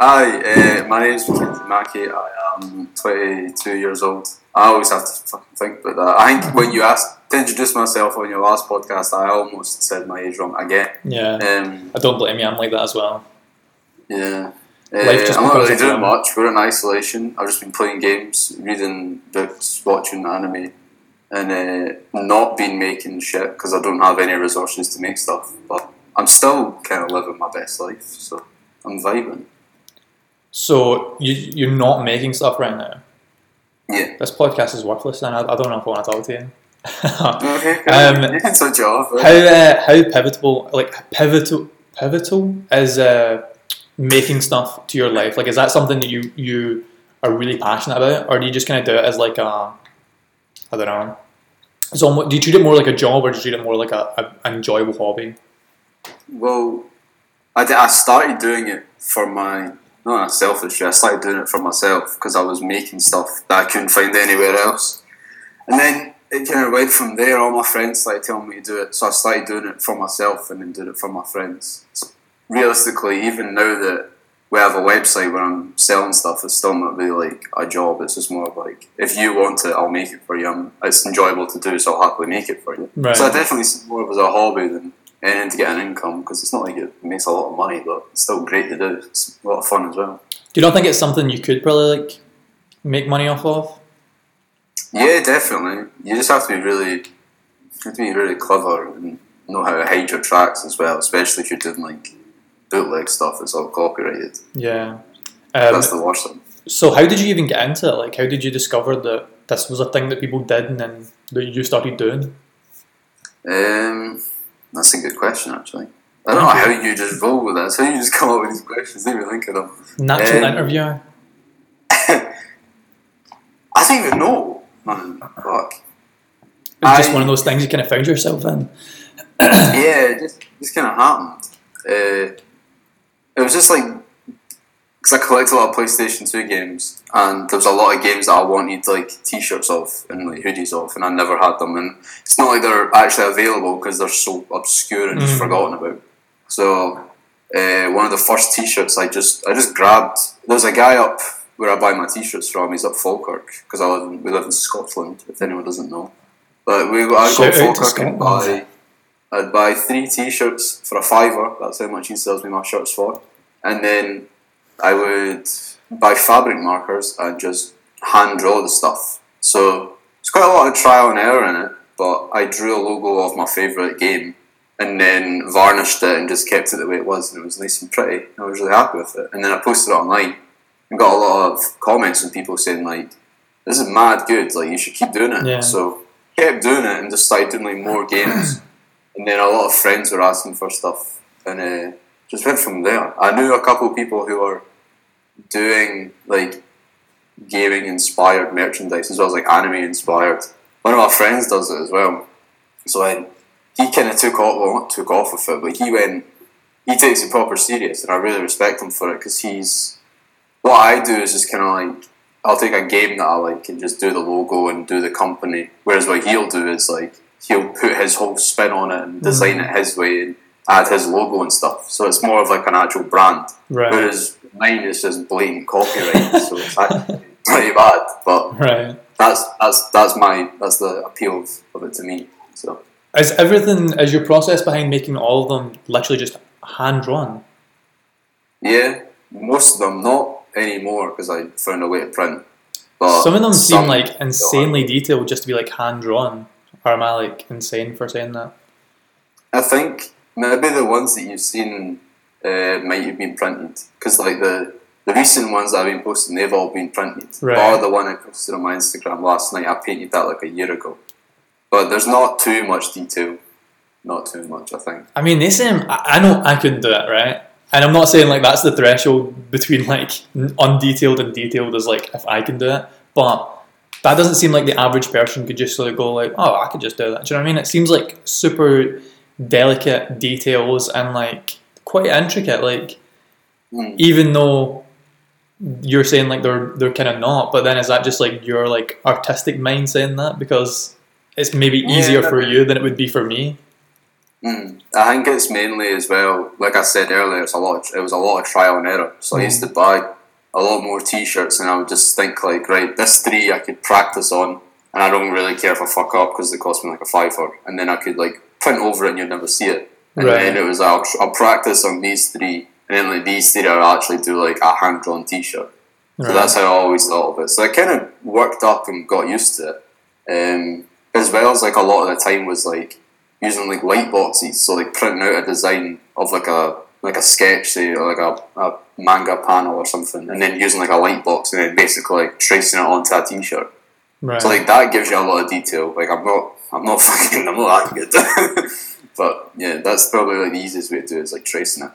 Hi, my name's Mackie. I am 22 years old. I always have to fucking think about that. I think when you asked to introduce myself on your last podcast, I almost said my age wrong again. Yeah. I don't blame you. I'm like that as well. Yeah. I'm not really doing much. We're in isolation. I've just been playing games, reading books, watching anime, and not been making shit because I don't have any resources to make stuff. But I'm still kind of living my best life, so I'm vibing. So you're not making stuff right now? Yeah. This podcast is worthless, and I don't know if I want to talk to you. It's a job. How pivotal is making stuff to your life? Like, is that something that you are really passionate about, or do you just kind of do it as like a, I don't know. So do you treat it more like a job, or do you treat it more like an enjoyable hobby? Well, I started doing it for I started doing it for myself because I was making stuff that I couldn't find anywhere else. And then it kind of went from there. All my friends started telling me to do it, so I started doing it for myself and then doing it for my friends. So realistically, even now that we have a website where I'm selling stuff, it's still not really like a job. It's just more of like, if you want it, I'll make it for you. It's enjoyable to do, so I'll happily make it for you. Right. So I definitely see more of it as a hobby than anything to get an income, because it's not like it makes a lot of money, but it's still great to do. It's a lot of fun as well. Do you not think it's something you could probably like make money off of? Yeah, definitely. You just have to be really clever and know how to hide your tracks as well, especially if you're doing like bootleg stuff that's all copyrighted. Yeah. That's the worst thing. So how did you even get into it? Like, how did you discover that this was a thing that people did and then that you started doing? That's a good question, actually. I don't know how you just roll with that. How you just come up with these questions, I don't even think of them. Natural interviewer. I don't even know. Man, fuck. It's just one of those things you kind of found yourself in. Yeah, it just kind of happened. It was just like, because I collect a lot of PlayStation 2 games, and there was a lot of games that I wanted like t-shirts of and like hoodies of, and I never had them, and it's not like they're actually available because they're so obscure and just forgotten about. So one of the first t-shirts I just grabbed, there's a guy up where I buy my t-shirts from, he's up Falkirk, because we live in Scotland, if anyone doesn't know. But I go to Falkirk and I'd buy 3 t-shirts for a £5, that's how much he sells me my shirts for, and then I would buy fabric markers and just hand draw the stuff. So it's quite a lot of trial and error in it, but I drew a logo of my favourite game and then varnished it and just kept it the way it was, and it was nice and pretty, and I was really happy with it. And then I posted it online and got a lot of comments from people saying like, this is mad good, like you should keep doing it. Yeah. So I kept doing it and just started doing like more games, and then a lot of friends were asking for stuff, and just went from there. I knew a couple of people who were doing like gaming inspired merchandise as well as like anime inspired. One of my friends does it as well, so he kind of took off with it, but he takes it proper serious, and I really respect him for it, because what I do is just kind of like, I'll take a game that I like and just do the logo and do the company, whereas what he'll do is like, he'll put his whole spin on it and design it his way and add his logo and stuff, so it's more of like an actual brand, right. Whereas mine is just blatant copyright, so it's actually pretty bad. But right. that's the appeal of it to me. So is your process behind making all of them literally just hand drawn? Yeah, most of them, not anymore because I found a way to print. But some of them seem like insanely detailed just to be like hand drawn. Or am I like insane for saying that? I think maybe the ones that you've seen might have been printed, because like the recent ones that I've been posting, they've all been printed. Right. Or the one I posted on my Instagram last night, I painted that like a year ago. But there's not too much detail, not too much, I think. I mean, they seem, I know I couldn't do it, right? And I'm not saying like that's the threshold between like undetailed and detailed is like if I can do it, but that doesn't seem like the average person could just sort of go like, oh, I could just do that. Do you know what I mean? It seems like super delicate details and like quite intricate, like even though you're saying like they're kind of not, but then is that just like your like artistic mind saying that because it's maybe easier for you than it would be for me? I think it's mainly as well, like I said earlier, it was a lot of trial and error. So I used to buy a lot more t-shirts and I would just think like, right, this three I could practice on and I don't really care if I fuck up because they cost me like a £5, and then I could like print over it and you'd never see it. And then it was like, I'll practice on these three, and then like these three I'll actually do like a hand-drawn t-shirt. So that's how I always thought of it. So I kind of worked up and got used to it. As well as like a lot of the time was like using like light boxes, so like printing out a design of like a sketch, say, or like a manga panel or something, and then using like a light box and then basically like tracing it onto a t-shirt. Right. So like that gives you a lot of detail. Like I'm not that good. But yeah, that's probably like the easiest way to do it, is like tracing it.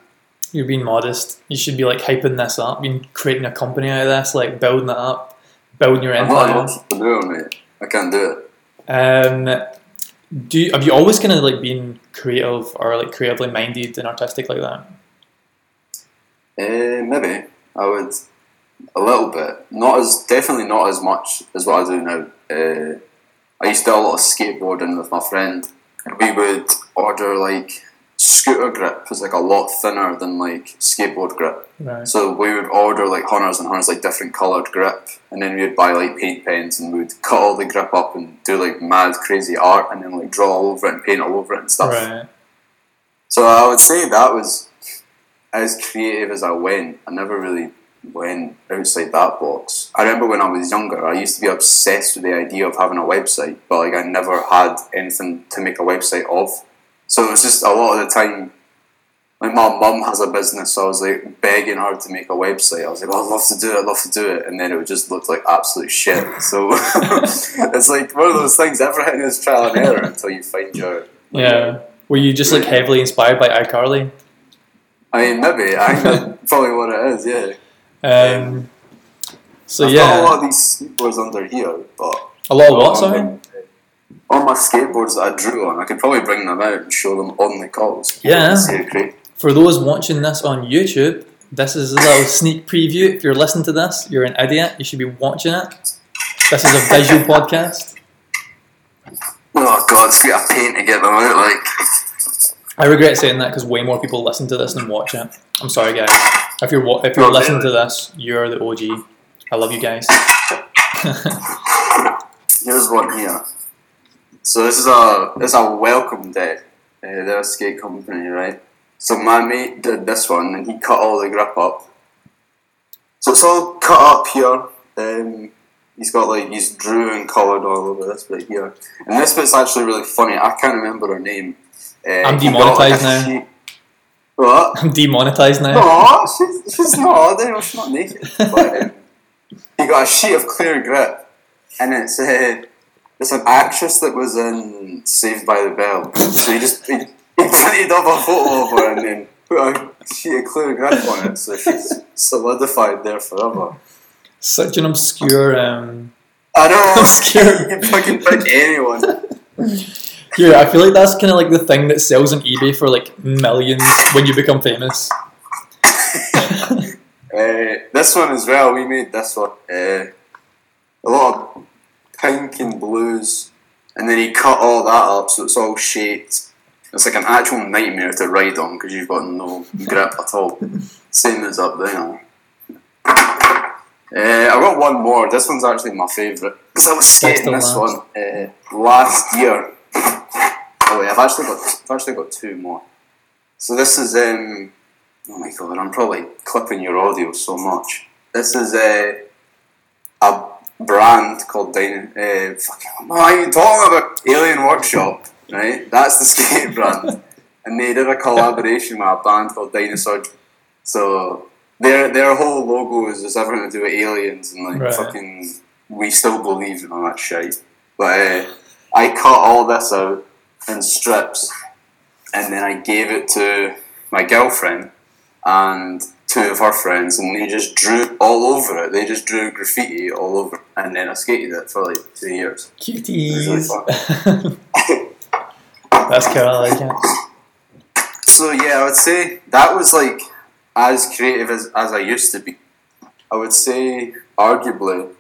You're being modest. You should be like hyping this up, being creating a company out of this, like building it up, building your empire. I'm not able to do it, mate. I can't do it. Have you always kind of like been creative or like creatively minded and artistic like that? Maybe I would a little bit. Definitely not as much as what I do now. I used to do a lot of skateboarding with my friend. We would order like scooter grip is like a lot thinner than like skateboard grip. Right. So we would order like hundreds and hundreds like different coloured grip, and then we would buy like paint pens and we would cut all the grip up and do like mad crazy art and then like draw all over it and paint all over it and stuff. Right. So I would say that was as creative as I went. I never really went outside that box. I remember when I was younger, I used to be obsessed with the idea of having a website, but like I never had anything to make a website of. So it was just a lot of the time, like my mum has a business, so I was like begging her to make a website. I was like, oh, I'd love to do it. And then it just looked like absolute shit. So it's like one of those things, everything is trial and error until you find your... Yeah. Were you just like heavily inspired by iCarly? I mean, maybe. I think that's probably what it is, yeah. I've got a lot of these skateboards under here, but... A lot of what, sorry? All my skateboards that I drew on, I could probably bring them out and show them on the calls. Yeah. For those watching this on YouTube, this is a little sneak preview. If you're listening to this, you're an idiot. You should be watching it. This is a visual podcast. Oh, God, see, I paint to get them out, like... I regret saying that because way more people listen to this than watch it. I'm sorry, guys. If you're listening to this, you're the OG. I love you guys. Here's one here. So this is a welcome day. They're a skate company, right? So my mate did this one, and he cut all the grip up. So it's all cut up here. He's got like he's drew and coloured all over this bit here, and this bit's actually really funny. I can't remember her name. I'm demonetised now. What? I'm demonetised now. No, she's not. She's not naked. But he got a sheet of clear grip, and it said. It's an actress that was in Saved by the Bell. So he printed up a photo of her and then put a sheet of clear grip on it, so she's solidified there forever. Such an obscure... I know! Obscure. You fucking pick anyone. Yeah, I feel like that's kind of like the thing that sells on eBay for like millions when you become famous. This one as well, we made this one. A lot of... pink and blues, and then he cut all that up so it's all shaped. It's like an actual nightmare to ride on because you've got no grip at all. Same as up there. I've got one more. This one's actually my favourite because I was skating this one last year. Oh wait, I've actually got two more. So this is oh my god, I'm probably clipping your audio so much. This is a brand called Alien Workshop, right? That's the skate brand, and they did a collaboration with a band called Dinosaur. So their whole logo is just everything to do with aliens and like fucking we still believe in all that shit. But I cut all this out in strips, and then I gave it to my girlfriend and two of her friends, and they just drew all over it. They just drew graffiti all over it, and then I skated it for like 2 years. Cuties. Really. That's kind of like it. So yeah, I would say that was like as creative as I used to be. I would say arguably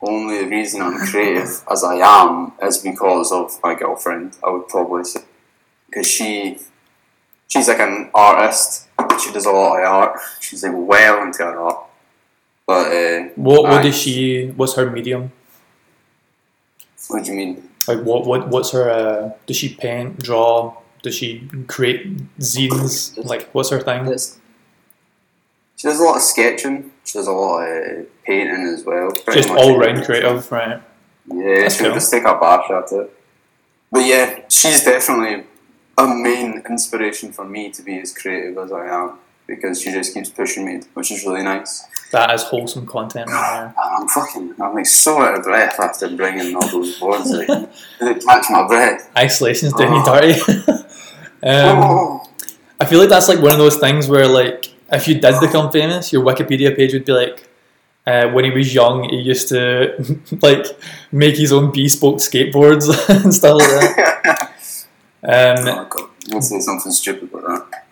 only the reason I'm creative as I am is because of my girlfriend, I would probably say. because she's like an artist. She does a lot of art. She's like well into her art. But what's her medium? What do you mean? Like what's her does she paint, draw, does she create zines? Like what's her thing? She does a lot of sketching, she does a lot of painting as well. Just all round creative, right? Yeah, that's she'll cool. Just take a bash at it. But yeah, she's definitely a main inspiration for me to be as creative as I am, because she just keeps pushing me, which is really nice. That is wholesome content right there. I'm like so out of breath after bringing all those boards. Like, I didn't catch my breath. Isolation's doing you dirty. I feel like that's like one of those things where like, if you did become famous, your Wikipedia page would be like, when he was young, he used to like make his own bespoke skateboards and stuff like that. Oh God, I'll say something stupid about that.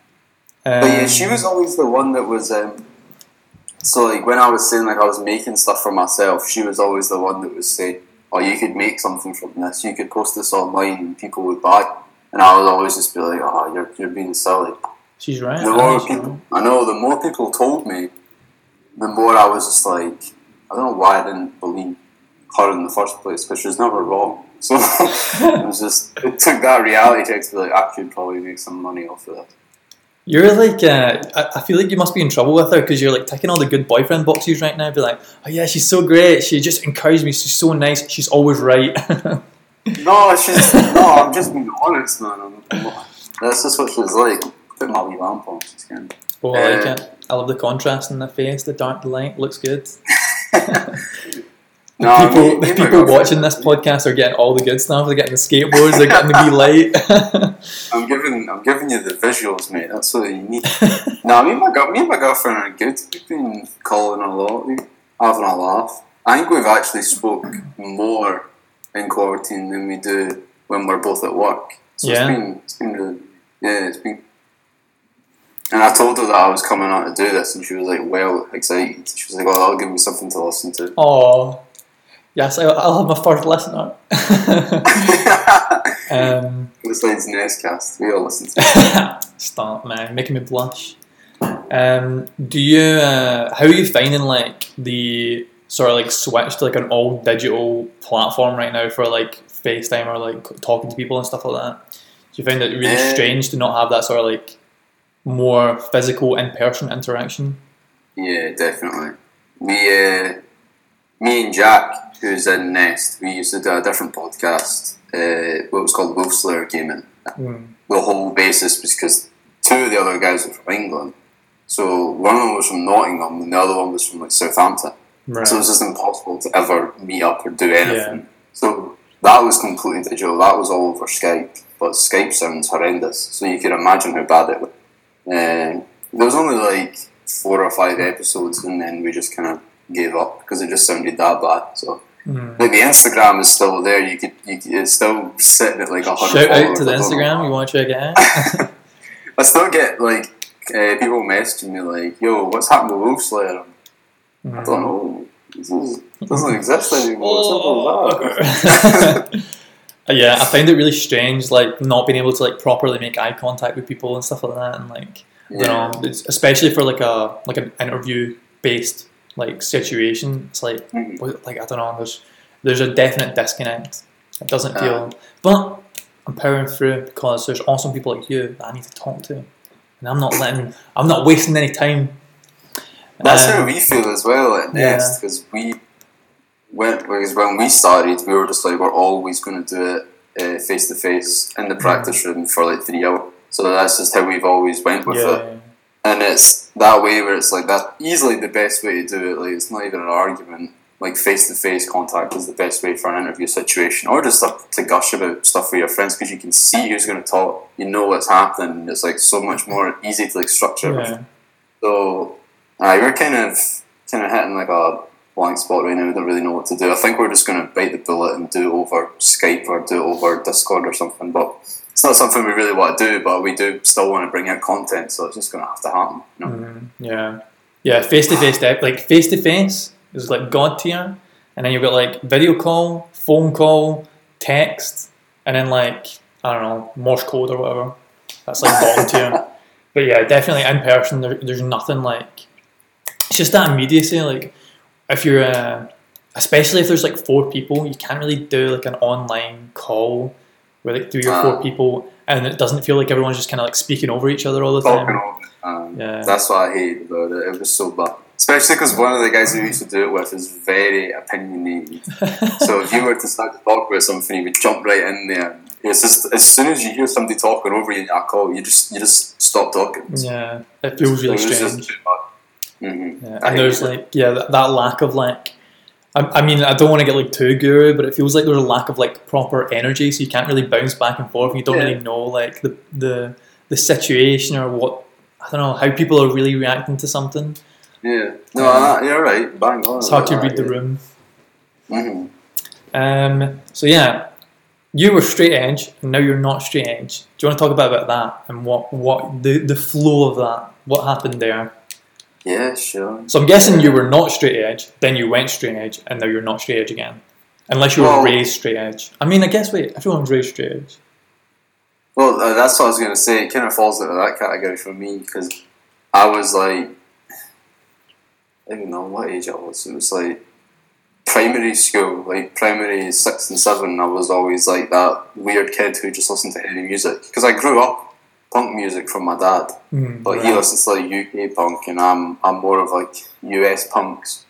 But yeah, she was always the one that was, so like when I was saying like I was making stuff for myself, she was always the one that was saying, oh, you could make something from this, you could post this online and people would buy. And I would always just be like, oh, you're being silly. She's right. The more people told me, the more I was just like, I don't know why I didn't believe her in the first place, because she was never wrong. So it took that reality check to be like, I could probably make some money off of that. You're like, I feel like you must be in trouble with her, because you're like ticking all the good boyfriend boxes right now. Be like, oh yeah, she's so great. She just encouraged me. She's so nice. She's always right. No, I'm just being honest, man. That's just what she's like. Put my wee lamp on. She's kind of, oh, I like it. I love the contrast in the face. The dark, the light looks good. The people watching this podcast are getting all the good stuff. They're getting the skateboards. They're getting the wee light. I'm giving you the visuals, mate. That's what you need. No, me and my girlfriend are good. We've been calling a lot. We're having a laugh. I think we've actually spoke more in quarantine than we do when we're both at work. So yeah. It's been really. And I told her that I was coming out to do this, and she was like, well, excited. She was like, oh, that'll give me something to listen to. Oh, yes, I'll have my first listener. This lady's Nestcast. We all listen to it. Stop, man, making me blush. How are you finding like the sort of like switch to like an all digital platform right now for like FaceTime or like talking to people and stuff like that? Do you find it really strange to not have that sort of like more physical in-person interaction? Yeah, definitely. Me and Jack, who's in Nest, we used to do a different podcast, what was called Wolf Slayer Gaming. The whole basis was because two of the other guys were from England, so one of them was from Nottingham and the other one was from like Southampton. Right. So it was just impossible to ever meet up or do anything. Yeah. So that was completely digital. That was all over Skype, but Skype sounds horrendous, so you can imagine how bad it was. There was only like 4 or 5 episodes, and then we just kind of gave up because it just sounded that bad. So, like the Instagram is still there. It's still sitting at like 100. Shout out to the Instagram. You want to check it out? I still get like people messaging me like, "Yo, what's happened to Wolf Slayer?" I don't know. It doesn't exist anymore. Yeah, I find it really strange, like not being able to like properly make eye contact with people and stuff like that, and like you know, especially for like a like an interview based like situation, it's like I don't know, there's a definite disconnect. It doesn't feel, but I'm powering through because there's awesome people like you that I need to talk to, and I'm not wasting any time. That's how we feel as well at Nest, because when we started, we were just like, we're always going to do it face to face in the practice room for like 3 hours. So that's just how we've always went with it. And it's that way where it's like, that's easily the best way to do it. Like, it's not even an argument. Like, face to face contact is the best way for an interview situation, or just to gush about stuff with your friends, because you can see who's going to talk, you know what's happening. It's like so much more easy to like structure everything. So we're kind of hitting like a blank spot right now. We don't really know what to do. I think we're just going to bite the bullet and do it over Skype or do it over Discord or something, but it's not something we really want to do, but we do still want to bring out content, so it's just going to have to happen, you know? Yeah, face-to-face like face-to-face is like god tier, and then you've got like video call, phone call, text, and then like I don't know, Morse code or whatever. That's like volunteering. But yeah, definitely in person, there's nothing like... It's just that immediacy. Like, if you're... especially if there's like four people, you can't really do like an online call with like three or four people, and it doesn't feel like everyone's just kind of like speaking over each other all the time. Yeah. That's what I hated about it. It was so bad. Especially because one of the guys who used to do it with is very opinionated. So if you were to start to talk about something, you would jump right in there. It's just as soon as you hear somebody talking over you in a call, you just stop talking. Yeah, it feels really strange. Mm-hmm. Yeah. And there's like that lack of like. I mean, I don't want to get like too guru, but it feels like there's a lack of like proper energy, so you can't really bounce back and forth. And you don't really know like the situation or what, I don't know, how people are really reacting to something. Yeah, no, you're right. Bang on. It's hard to read the room. Mm-hmm. So yeah, you were straight edge, and now you're not straight edge. Do you want to talk about that and what the flow of that? What happened there? Yeah, sure. So I'm guessing you were not straight edge, then you went straight edge, and now you're not straight edge again. Unless you were raised straight edge. I mean, I guess, everyone's raised straight edge. Well, that's what I was going to say. It kind of falls into that category for me, because I was like, I don't know what age I was. It was like primary school, like primary 6 and 7, I was always like that weird kid who just listened to heavy music. Because I grew up punk music from my dad, but he listens to like UK punk, and I'm more of like US punks,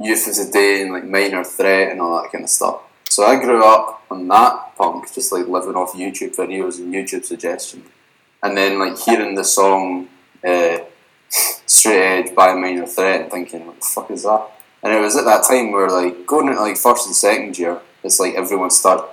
Youth of the Day and like Minor Threat and all that kind of stuff. So I grew up on that punk, just like living off YouTube videos and YouTube suggestions, and then like hearing the song Straight Edge by Minor Threat and thinking, what the fuck is that? And it was at that time where like going into like first and second year, it's like everyone started.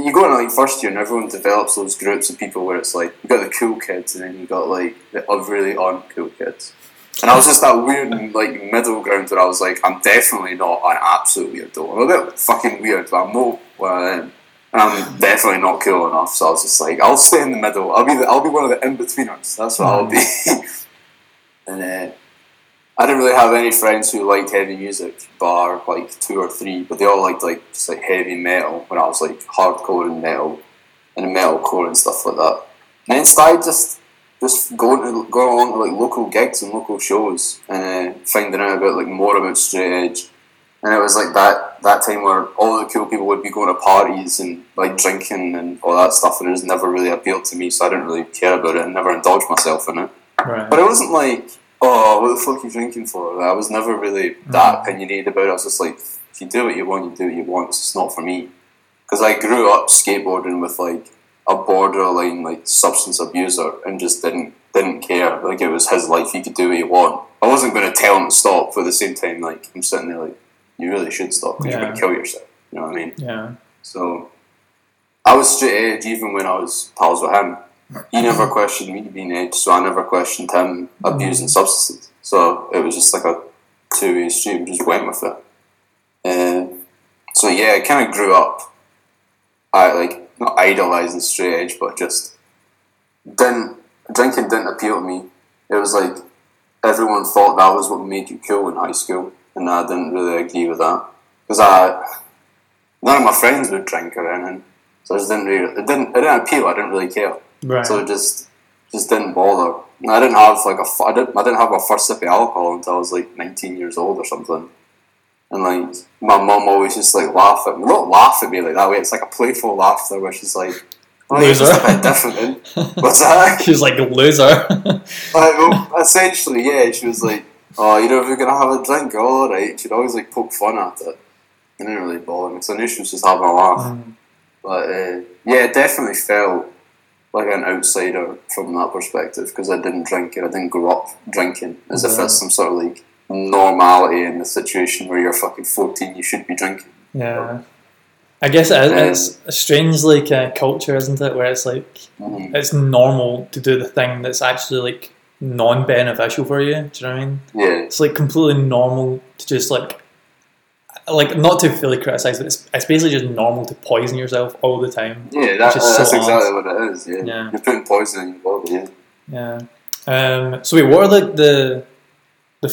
You go into like first year and everyone develops those groups of people where it's like you got the cool kids and then you got like the really uncool kids. And I was just that weird like middle ground where I was like, I'm definitely not an absolute weirdo. I'm a bit fucking weird, but I'm not where I am. And I'm definitely not cool enough, so I was just like, I'll stay in the middle. I'll be one of the in-betweeners. That's what I'll be. And I didn't really have any friends who liked heavy music, bar like 2 or 3, but they all liked just heavy metal when I was like hardcore and metal and metalcore and stuff like that. And then started just going along to like local gigs and local shows and finding out about like more about straight edge. And it was like that time where all the cool people would be going to parties and like drinking and all that stuff, and it was never really appealed to me, so I didn't really care about it and never indulged myself in it. Right. But it wasn't like, oh, what the fuck are you drinking for? I was never really that opinionated about it. I was just like, if you do what you want, you do what you want. It's just not for me. Because I grew up skateboarding with like a borderline like substance abuser and just didn't care. Like, it was his life. He could do what he wanted. I wasn't going to tell him to stop, but at the same time, like, I'm sitting there like, you really should stop because you're going to kill yourself. You know what I mean? Yeah. So I was straight edge even when I was pals with him. He never questioned me being edge, so I never questioned him abusing substances. So it was just like a two-way street. We just went with it. So yeah, I kind of grew up. I like not idolizing straight edge, but just drinking didn't appeal to me. It was like everyone thought that was what made you cool in high school, and I didn't really agree with that because none of my friends would drink or anything, so I just didn't really. It didn't appeal. I didn't really care. Right. So it just didn't bother. And I didn't have I didn't have my first sip of alcohol until I was like 19 years old or something. And like my mum always just like laugh at me. Not laugh at me like that way. It's like a playful laughter where she's like, "Oh, you're just a bit different." What's that? She's like a loser. Essentially, yeah. She was like, "Oh, you know, if you're gonna have a drink, all right." She'd always like poke fun at it. It didn't really bother me because I knew she was just having a laugh. But yeah, it definitely felt like an outsider from that perspective because I didn't drink and I didn't grow up drinking, as if it's some sort of like normality in the situation where you're fucking 14, you should be drinking. Yeah, I guess it's a strange like culture, isn't it, where it's like it's normal to do the thing that's actually like non-beneficial for you. Do you know what I mean? Yeah, it's like completely normal to just like not to fully criticise, but it's basically just normal to poison yourself all the time. Yeah, that's exactly what it is. Yeah. You're putting poison in your body. Yeah. So wait, what are the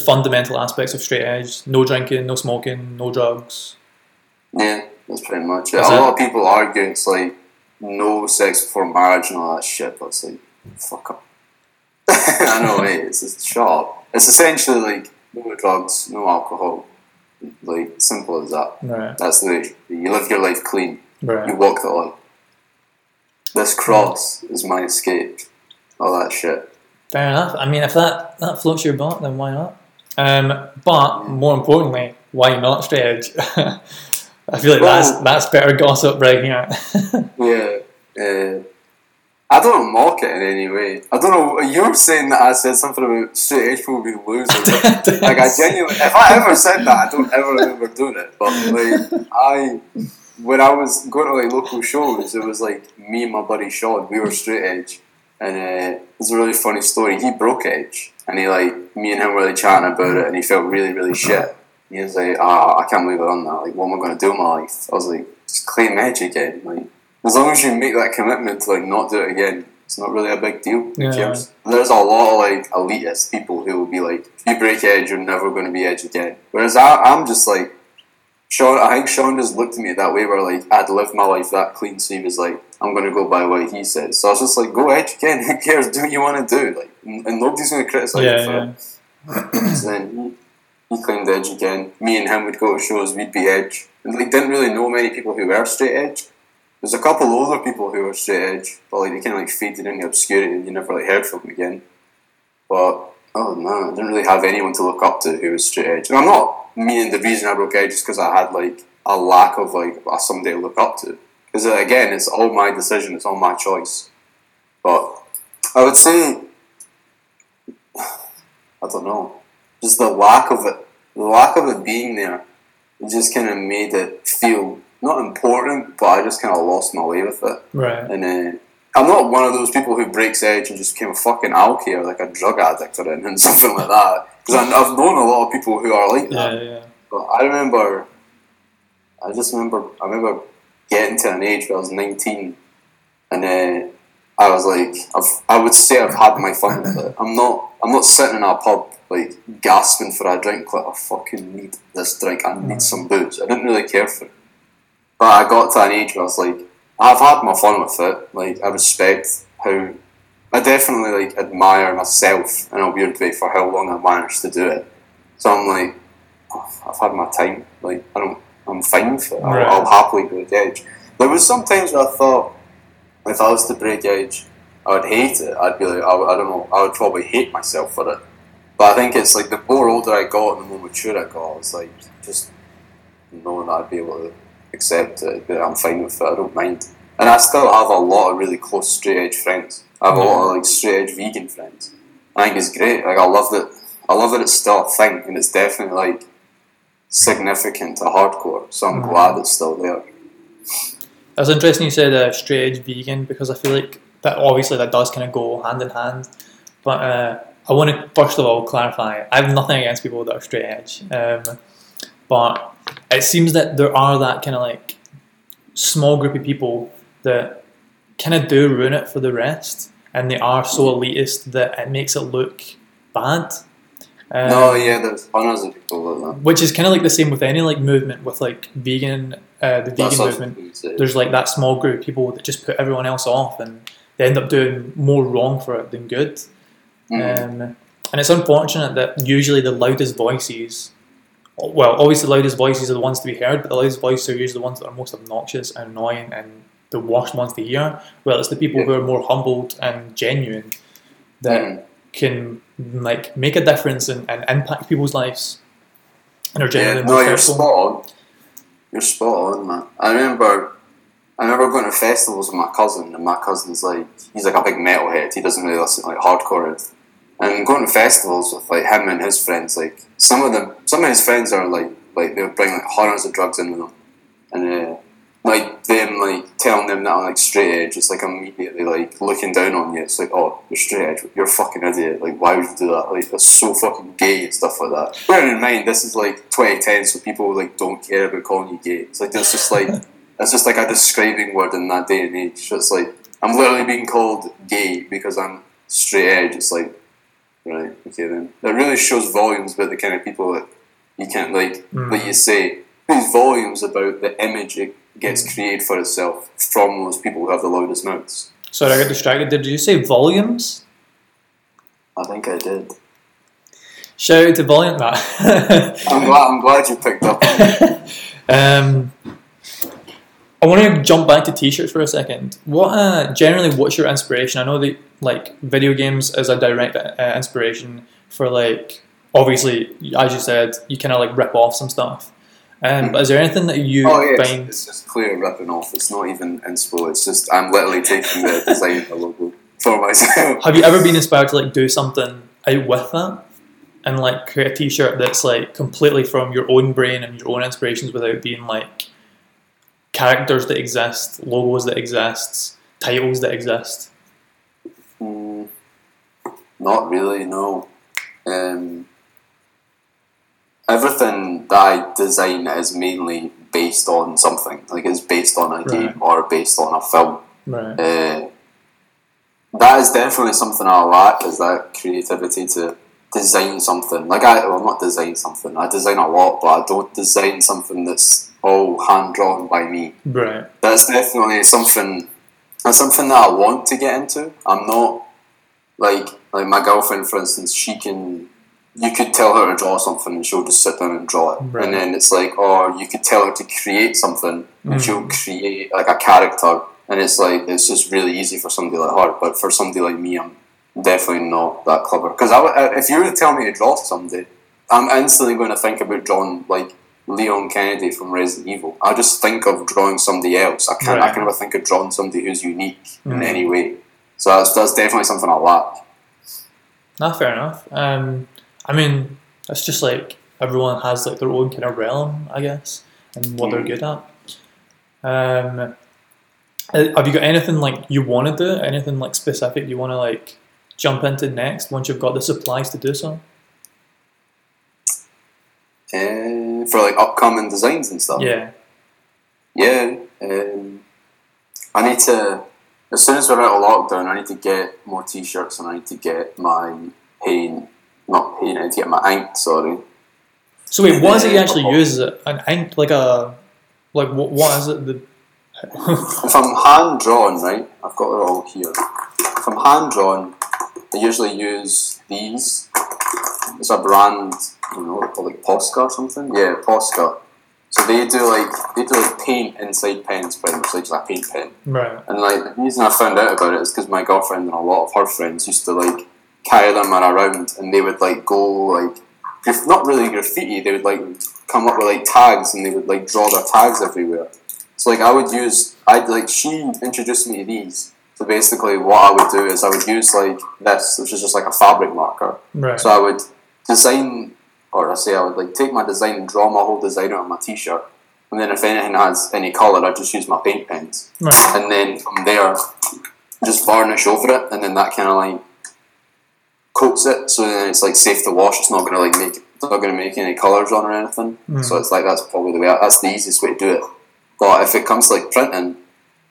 fundamental aspects of straight edge? No drinking, no smoking, no drugs. Yeah, that's pretty much it. A lot of people argue it's like no sex before marriage and all that shit, but it's like, fuck up. I know, it's just shut up. It's essentially like, no drugs, no alcohol. Like, simple as that. Right. That's the way you live your life clean. Right. You walk the line. This cross is my escape. All that shit. Fair enough. I mean, if that floats your boat, then why not? But more importantly, why not straight edge? I feel like that's better gossip right here. I don't mock it in any way. I don't know. You were saying that I said something about straight edge people being losers. Like, I genuinely, if I ever said that, I don't ever remember doing it. But like, when I was going to like local shows, it was like me and my buddy Sean. We were straight edge. And it's a really funny story. He broke edge, and he like me and him were like chatting about it, and he felt really, really shit. He was like, I can't believe I've done that. Like, what am I going to do in my life? I was like, just claim edge again. Like, as long as you make that commitment to like not do it again, it's not really a big deal. Yeah. There's a lot of like elitist people who will be like, if you break edge, you're never going to be edge again. Whereas I'm just like, Sean. I think Sean just looked at me that way, where like I'd lived my life that clean, so he was like, I'm going to go by what he says. So I was just like, go edge again, who cares, do what you want to do, like, and nobody's going to criticise it. So then he claimed edge again. Me and him would go to shows, we'd be edge, and like didn't really know many people who were straight edge. There's a couple other people who were straight edge, but like they kind of like faded into obscurity and you never like heard from them again. But I didn't really have anyone to look up to who was straight edge. And I'm not meaning the reason I broke edge is because I had like a lack of like somebody to look up to. Because again, it's all my decision, it's all my choice. But I would say, I don't know, just the lack of it being there, it just kind of made it feel not important, but I just kind of lost my way with it. Right. And I'm not one of those people who breaks edge and just became a fucking alky or like a drug addict or anything, something like that. Because I've known a lot of people who are like that. Yeah. But I remember getting to an age where I was 19, and I was like, I would say I've had my fun with it. I'm not sitting in a pub like gasping for a drink, like I fucking need this drink, I need some booze. I didn't really care for it, but I got to an age where I was like, I've had my fun with it. Like, I respect how I definitely like admire myself in a weird way for how long I managed to do it. So I'm like, I've had my time. Like, I'm fine for it. Right. I'll happily break edge. There was some times where I thought, if I was to break edge, I would hate it. I'd be like, I don't know, I would probably hate myself for it. But I think it's like the more older I got and the more mature I got, it's like just knowing that I'd be able to accept it, but I'm fine with it, I don't mind. And I still have a lot of really close straight edge friends. I have a lot of like straight edge vegan friends. I think it's great. Like, I love that it's still a thing, and it's definitely like significant to hardcore, so I'm glad it's still there. It was interesting you said straight edge vegan, because I feel like that obviously that does kind of go hand in hand, but I want to first of all clarify, I have nothing against people that are straight edge, but it seems that there are that kind of like small group of people that kind of do ruin it for the rest, and they are so elitist that it makes it look bad. There's tons of people like that. Which is kind of like the same with any like movement, with like vegan, the vegan movement. There's like that small group of people that just put everyone else off, and they end up doing more wrong for it than good. And it's unfortunate that usually the loudest voices, well, obviously the loudest voices are the ones to be heard, but the loudest voices are usually the ones that are most obnoxious and annoying and the worst ones to hear. Well, it's the people who are more humbled and genuine that can like make a difference and impact people's lives. And are genuinely You're spot on, man. I remember going to festivals with my cousin, and my cousin's like, he's like a big metalhead. He doesn't really listen to like hardcore. And going to festivals with like him and his friends, like some of his friends are like they'll bring like hundreds of drugs in with them, and like them like telling them that I'm like straight edge, it's like immediately like looking down on you. It's like, oh, you're straight edge, you're a fucking idiot, like why would you do that, like that's so fucking gay and stuff like that. Bearing in mind this is like 2010, so people like don't care about calling you gay. It's like there's just like that's just like a describing word in that day and age. So it's like I'm literally being called gay because I'm straight edge. It's like, right, okay then. That really shows volumes about the kind of people that you can't like you say. It shows volumes about the image gets created for itself from those people who have the loudest mouths. Sorry, I got distracted. Did you say volumes? I think I did. Shout out to Volume, Matt. I'm glad you picked up. I want to jump back to t-shirts for a second. What's your inspiration? I know that like video games is a direct inspiration for, like, obviously, as you said, you kind of like rip off some stuff. But is there anything that you find? It's just clear ripping off. It's not even inspo. It's just I'm literally taking the design of the logo for myself. Have you ever been inspired to like do something out with that and like create a t-shirt that's like completely from your own brain and your own inspirations without being like characters that exist, logos that exist, titles that exist? Not really, no. Everything that I design is mainly based on something. Like, it's based on a game or based on a film. Right. That is definitely something I lack, is that creativity to design something. Like, I design a lot, but I don't design something that's all hand-drawn by me. Right. That's definitely something... That's something that I want to get into. I'm not... Like my girlfriend, for instance, she can... You could tell her to draw something and she'll just sit down and draw it. Right. And then it's like, or you could tell her to create something and she'll create like a character. And it's like, it's just really easy for somebody like her. But for somebody like me, I'm definitely not that clever. Because if you were to tell me to draw somebody, I'm instantly going to think about drawing like Leon Kennedy from Resident Evil. I just think of drawing somebody else. I can never think of drawing somebody who's unique in any way. So that's definitely something I lack. Not fair enough. I mean, it's just like everyone has like their own kind of realm, I guess, and what they're good at. Have you got anything like you want to do? Anything like specific you want to like jump into next once you've got the supplies to do so? For like upcoming designs and stuff. Yeah. I need to. As soon as we're out of lockdown, I need to get more t-shirts and I need to get my paint. Not paint, I need to get my ink, sorry. So wait, what does he actually use? An ink, like a... Like, what is it? If I'm hand-drawn, right? I've got it all here. If I'm hand-drawn, I usually use these. It's a brand, like Posca or something? Yeah, Posca. So they do like paint inside pens, pretty much, like just a paint pen. Right. And like, the reason I found out about it is because my girlfriend and a lot of her friends used to like... carry them around, and they would like go like not really graffiti. They would like come up with like tags, and they would like draw their tags everywhere. So like she introduced me to these. So basically, what I would do is I would use like this, which is just like a fabric marker. Right. So I would design, take my design and draw my whole design out on my t-shirt, and then if anything has any color, I just use my paint pens. Right. And then from there, just varnish over it, and then that kind of like coats it, so then it's like safe to wash. It's not gonna like make any colours on or anything. So it's like that's probably the way. That's the easiest way to do it. But if it comes to like printing,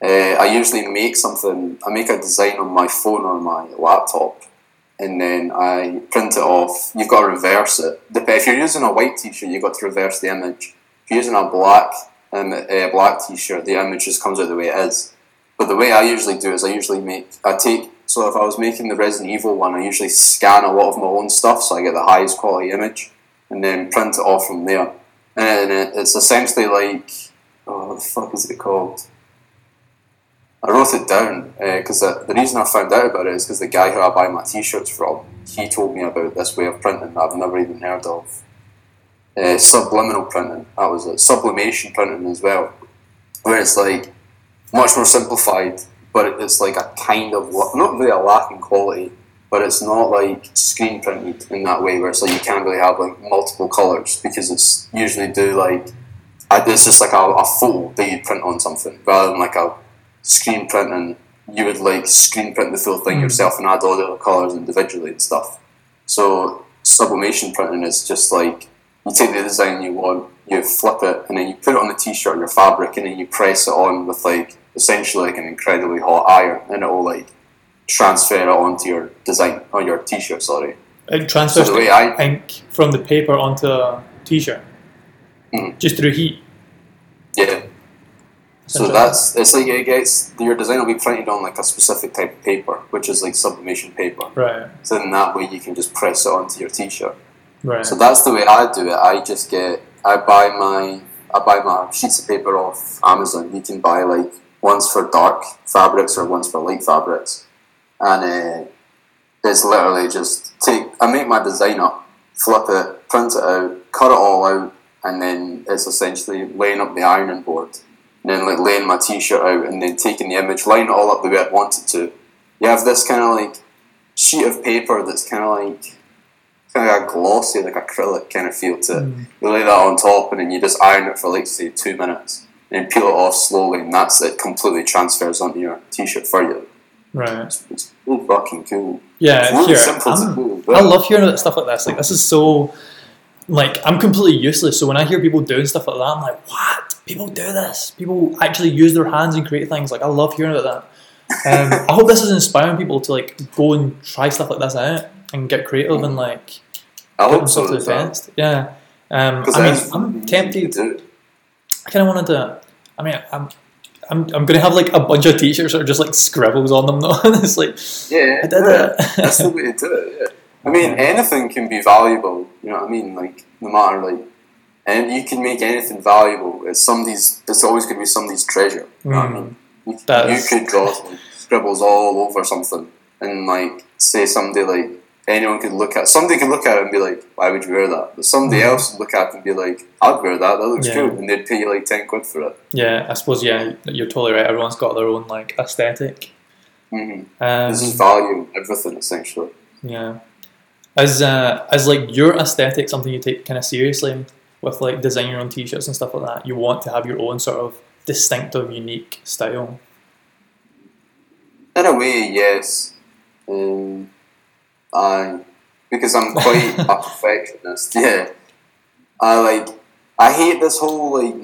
I usually make something. I make a design on my phone or my laptop, and then I print it off. You've got to reverse it. If you're using a white t-shirt, you've got to reverse the image. If you're using a black t-shirt, the image just comes out the way it is. But the way I usually do is So if I was making the Resident Evil one, I usually scan a lot of my own stuff so I get the highest quality image and then print it off from there. And it's essentially like... Oh, what the fuck is it called? I wrote it down because the reason I found out about it is because the guy who I buy my t-shirts from, he told me about this way of printing that I've never even heard of. Subliminal printing, that was it. Sublimation printing as well, where it's like much more simplified, but it's like a kind of, not really a lack in quality, but it's not like screen printed in that way where it's like you can't really have like multiple colours because it's usually it's just like a photo that you print on something rather than like a screen print, and you would like screen print the full thing yourself and add all the other colours individually and stuff. So sublimation printing is just like you take the design you want, you flip it, and then you put it on the t-shirt or your fabric, and then you press it on with like essentially like an incredibly hot iron, and it will like transfer it onto your design, or your t-shirt, sorry. It transfers ink from the paper onto a t-shirt? Just through heat? Yeah. So that's, it's like it gets, your design will be printed on like a specific type of paper, which is like sublimation paper. Right. So then that way you can just press it onto your t-shirt. Right. So that's the way I do it. I just get, I buy my sheets of paper off Amazon. You can buy like ones for dark fabrics or ones for light fabrics. And it's literally just I make my design up, flip it, print it out, cut it all out, and then it's essentially laying up the ironing board. And then like laying my t-shirt out and then taking the image, line it all up the way I want it to. You have this kind of like sheet of paper that's kind of like a glossy, like acrylic kind of feel to it. You lay that on top and then you just iron it for like say 2 minutes and then peel it off slowly, and that's it, completely transfers onto your t-shirt for you. Right. It's all fucking cool. Yeah, it's really simple to cool. I love hearing stuff like this. Like this is so, like, I'm completely useless. So when I hear people doing stuff like that, I'm like, what? People do this. People actually use their hands and create things. Like, I love hearing about that. I hope this is inspiring people to, like, go and try stuff like this out and get creative and, like, I put themselves to the test. Yeah. I mean, I'm tempted. I kind of want to do it. I mean, I'm going to have, like, a bunch of t-shirts that are just, like, scribbles on them, though. It's like, yeah, I did it. That's the way to do it, yeah. I mean, anything can be valuable, you know what I mean? Like, no matter, like, and you can make anything valuable. It's always going to be somebody's treasure, you know what I mean? You could draw like, scribbles all over something, and, like, say somebody, like, somebody could look at it and be like, why would you wear that? But somebody else would look at it and be like, I'd wear that, that looks cool, and they'd pay you, like, 10 quid for it. Yeah, I suppose, yeah, you're totally right. Everyone's got their own, like, aesthetic. Mm-hmm. This is value, everything, essentially. Yeah. As like your aesthetic, something you take kind of seriously with like designing your own t-shirts and stuff like that, you want to have your own sort of distinctive, unique style. In a way, yes. Because I'm quite a perfectionist. Yeah, I hate this whole like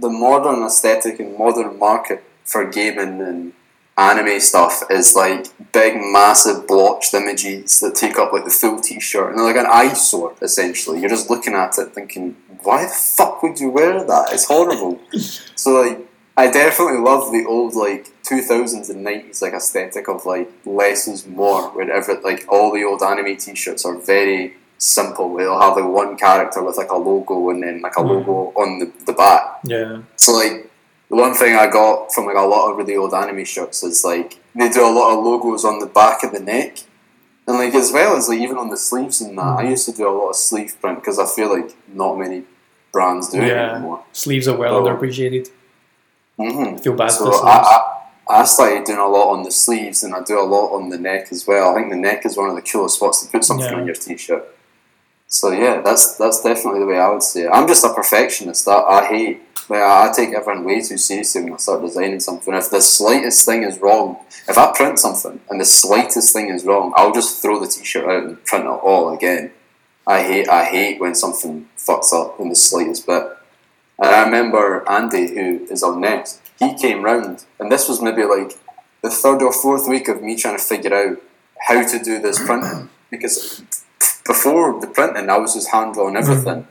the modern aesthetic and modern market for gaming and anime stuff is like big massive blotched images that take up like the full t-shirt, and they're like an eyesore essentially. You're just looking at it thinking, why the fuck would you wear that? It's horrible. So like I definitely love the old like 2000s and 90s like aesthetic of like less is more, wherever like all the old anime t-shirts are very simple. They'll have like one character with like a logo and then like a logo on the back. Yeah. So like the one thing I got from like a lot of really old anime shirts is like they do a lot of logos on the back of the neck, and like as well as like even on the sleeves and that. I used to do a lot of sleeve print because I feel like not many brands do it anymore. Sleeves are well underappreciated. I feel bad for the sleeves. I started doing a lot on the sleeves, and I do a lot on the neck as well. I think the neck is one of the coolest spots to put something on your t-shirt. So yeah, that's definitely the way I would say it. I'm just a perfectionist. That I hate. Like, I take everyone way too seriously when I start designing something. If the slightest thing is wrong, if I print something and the slightest thing is wrong, I'll just throw the t-shirt out and print it all again. I hate when something fucks up in the slightest bit. And I remember Andy, who is on Nest, he came round, and this was maybe like the third or fourth week of me trying to figure out how to do this printing, because before the printing I was just hand-drawing everything.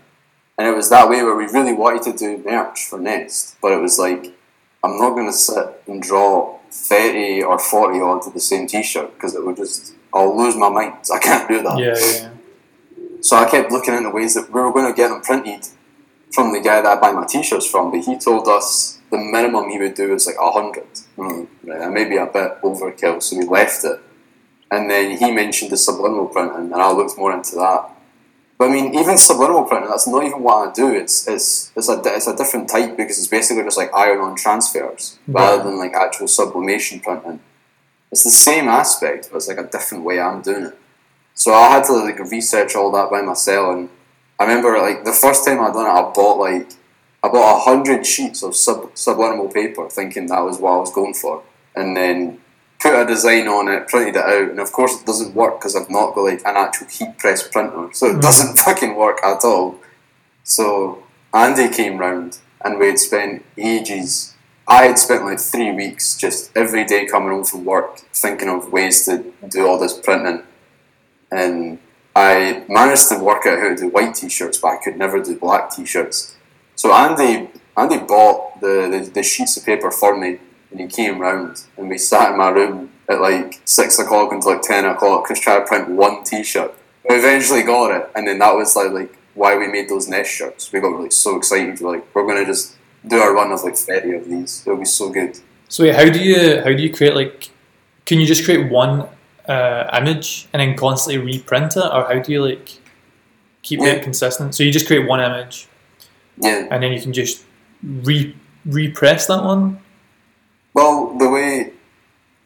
And it was that way where we really wanted to do merch for Nest, but it was like, I'm not going to sit and draw 30 or 40 onto the same t-shirt, because I'll lose my mind. I can't do that. Yeah. So I kept looking into ways that we were going to get them printed from the guy that I buy my t-shirts from, but he told us the minimum he would do is like 100. Maybe a bit overkill, so we left it. And then he mentioned the subliminal printing, and I looked more into that. But I mean, even subliminal printing, that's not even what I do. It's a different type, because it's basically just like iron-on transfers rather than like actual sublimation printing. It's the same aspect, but it's like a different way I'm doing it. So I had to like research all that by myself, and I remember like the first time I done it, I bought 100 sheets of subliminal paper, thinking that was what I was going for, and then put a design on it, printed it out, and of course it doesn't work because I've not got like an actual heat press printer, so it doesn't fucking work at all. So Andy came round, and we had spent ages. I had spent like 3 weeks just every day coming home from work thinking of ways to do all this printing, and I managed to work out how to do white t-shirts, but I could never do black t-shirts. So Andy Andy bought the sheets of paper for me, and he came round, and we sat in my room at like 6 o'clock until like 10 o'clock, just trying to print one t-shirt. We eventually got it, and then that was like why we made those Nest shirts. We got really so excited, like, we're going to just do our run of like 30 of these. It'll be so good. So wait, how do you create, like, can you just create one image and then constantly reprint it, or how do you like keep it consistent? So you just create one image, and then you can just repress that one. Well, the way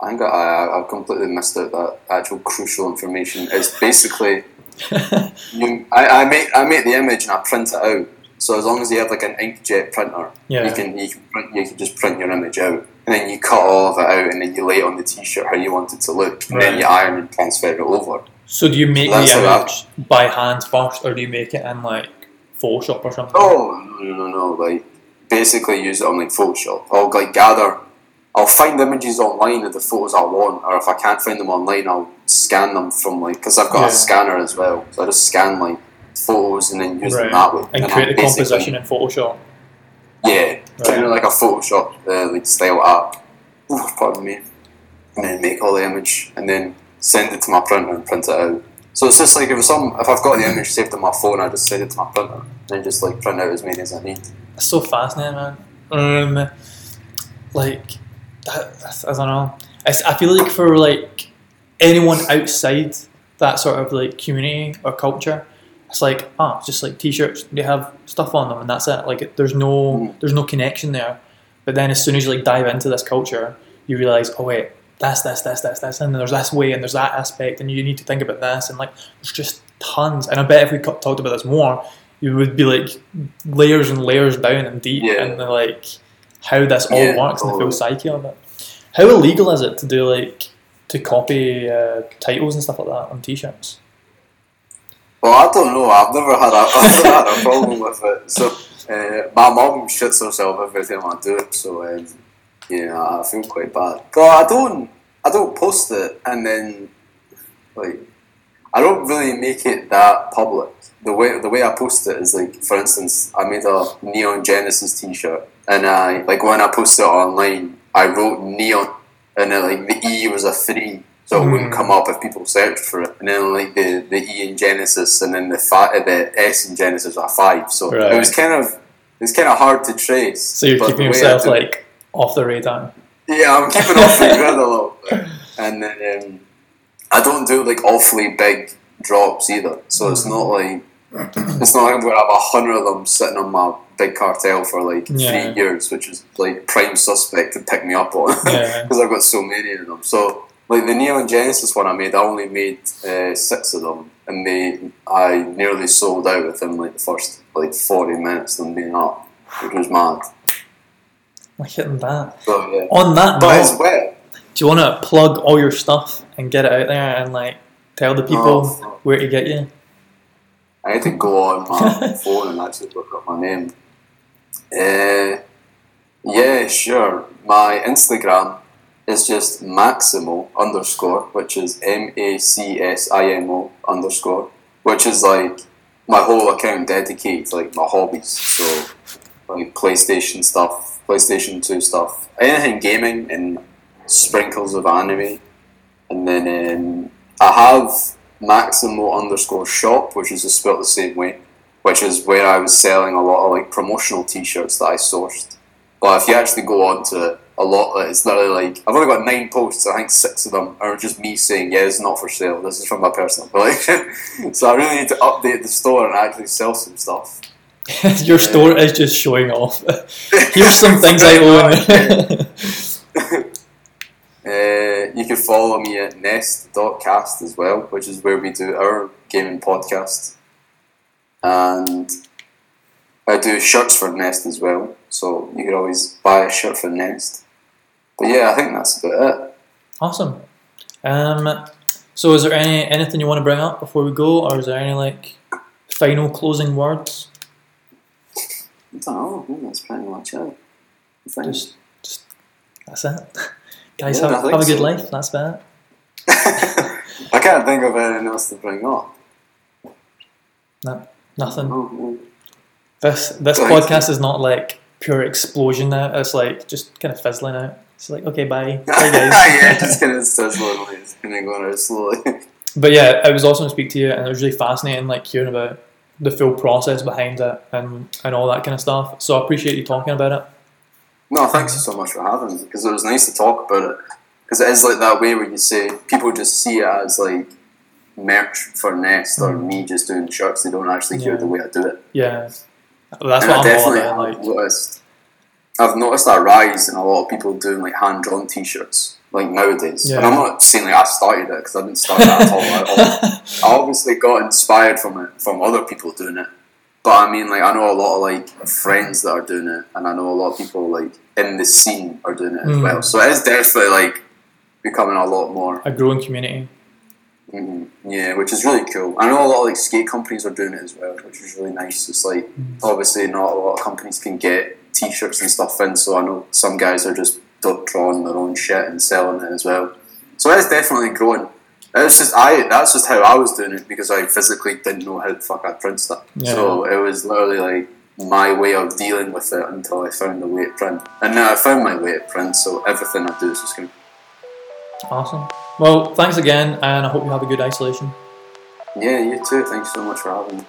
I completely missed out that actual crucial information. It's basically I make the image and I print it out. So as long as you have like an inkjet printer, you can just print your image out, and then you cut all of it out, and then you lay it on the t-shirt how you want it to look, and then you iron and transfer it over. So do you make the image by hand first, or do you make it in like Photoshop or something? Oh no! Like basically use it on like Photoshop. I'll find images online of the photos I want, or if I can't find them online, I'll scan them from like, because I've got a scanner as well, so I just scan like photos and then use them that way. And create a composition in Photoshop. Yeah, kind of like a Photoshop like style app. Pardon me. And then make all the image and then send it to my printer and print it out. So it's just like if I've got the image saved on my phone, I just send it to my printer and then just like print out as many as I need. That's so fascinating, man. Like that, I don't know. I feel like for like anyone outside that sort of like community or culture, it's like, just like t-shirts, they have stuff on them and that's it. Like there's no connection there. But then as soon as you like dive into this culture, you realise, oh wait, that's this, and then there's this way and there's that aspect and you need to think about this, and like there's just tons. And I bet if we talked about this more, you would be like layers and layers down and deep and like how this all works and the full psyche of it. How illegal is it to do like to copy titles and stuff like that on t-shirts? Well, I don't know. I've never had a problem with it. So my mum shits herself every time I do it. So I feel quite bad. But I don't post it, and then like I don't really make it that public. The way I post it is like, for instance, I made a Neon Genesis t-shirt, and I like when I posted it online, I wrote Neon, and then like the E was a 3. So it wouldn't come up if people searched for it. And then like the E in Genesis, and then the S in Genesis are 5. So it was kind of hard to trace. So you're keeping yourself like off the radar. Yeah, I'm keeping off the radar a little bit. And then I don't do like awfully big drops either. So it's not like I'm going to have 100 of them sitting on my big cartel for like 3 years, which is like prime suspect to pick me up on because I've got so many of them. So like the Neon Genesis one I made, I only made 6 of them, and I nearly sold out within like the first like 40 minutes of them being up, which was mad. We're hitting that. So, yeah. On that note, do you want to plug all your stuff and get it out there and like tell the people where to get you? I had to go on my phone and actually look up my name. Yeah, sure. My Instagram. It's just Maximo _, which is MACSIMO_, which is like my whole account dedicated to like my hobbies. So like PlayStation stuff, PlayStation 2 stuff, anything gaming, and sprinkles of anime. And then I have Maximo _ shop, which is just spelled the same way, which is where I was selling a lot of like promotional t-shirts that I sourced. But if you actually go on to it, a lot of it's literally like I've only got 9 posts. I think 6 of them are just me saying, yeah, it's not for sale, this is from my personal collection. So I really need to update the store and actually sell some stuff. Your store is just showing off. Here's some things I own. You can follow me at nest.cast as well, which is where we do our gaming podcast, and I do shirts for Nest as well, so you can always buy a shirt for Nest. But yeah, I think that's about it. Awesome. So is there anything you want to bring up before we go, or is there any like final closing words? I don't know. I think that's pretty much it. Just that's it. Guys, yeah, have a good life. That's about it. I can't think of anything else to bring up. No, nothing. This podcast is not like pure explosion out. It's like just kind of fizzling out. It's like, okay, bye. Bye, guys. Yeah, just kind of sizzling. It's kind of going out slowly. But yeah, I was awesome to speak to you, and it was really fascinating, like hearing about the full process behind it and all that kind of stuff. So I appreciate you talking about it. No, thanks so much for having me, because it was nice to talk about it. Because it is like that way where you say people just see it as like merch for Nest or me just doing shirts. They don't actually hear the way I do it. Yeah, well, that's and what I definitely all about, like. I've noticed that rise in a lot of people doing like hand-drawn T-shirts like nowadays. Yeah. And I'm not saying like I started it, because I didn't start that at all. I obviously got inspired from it, from other people doing it. But I mean, like, I know a lot of like friends that are doing it, and I know a lot of people like in the scene are doing it as well. So it is definitely like becoming a lot more a growing community. Mm-hmm. Yeah, which is really cool. I know a lot of like skate companies are doing it as well, which is really nice. It's like obviously not a lot of companies can get T-shirts and stuff in, so I know some guys are just drawing their own shit and selling it as well. So it's definitely growing. It's just that's just how I was doing it, because I physically didn't know how the fuck I'd print stuff. Yeah. So it was literally like my way of dealing with it until I found the way to print. And now I found my way to print, so everything I do is just going to... Awesome. Well, thanks again, and I hope you have a good isolation. Yeah, you too. Thanks so much for having me.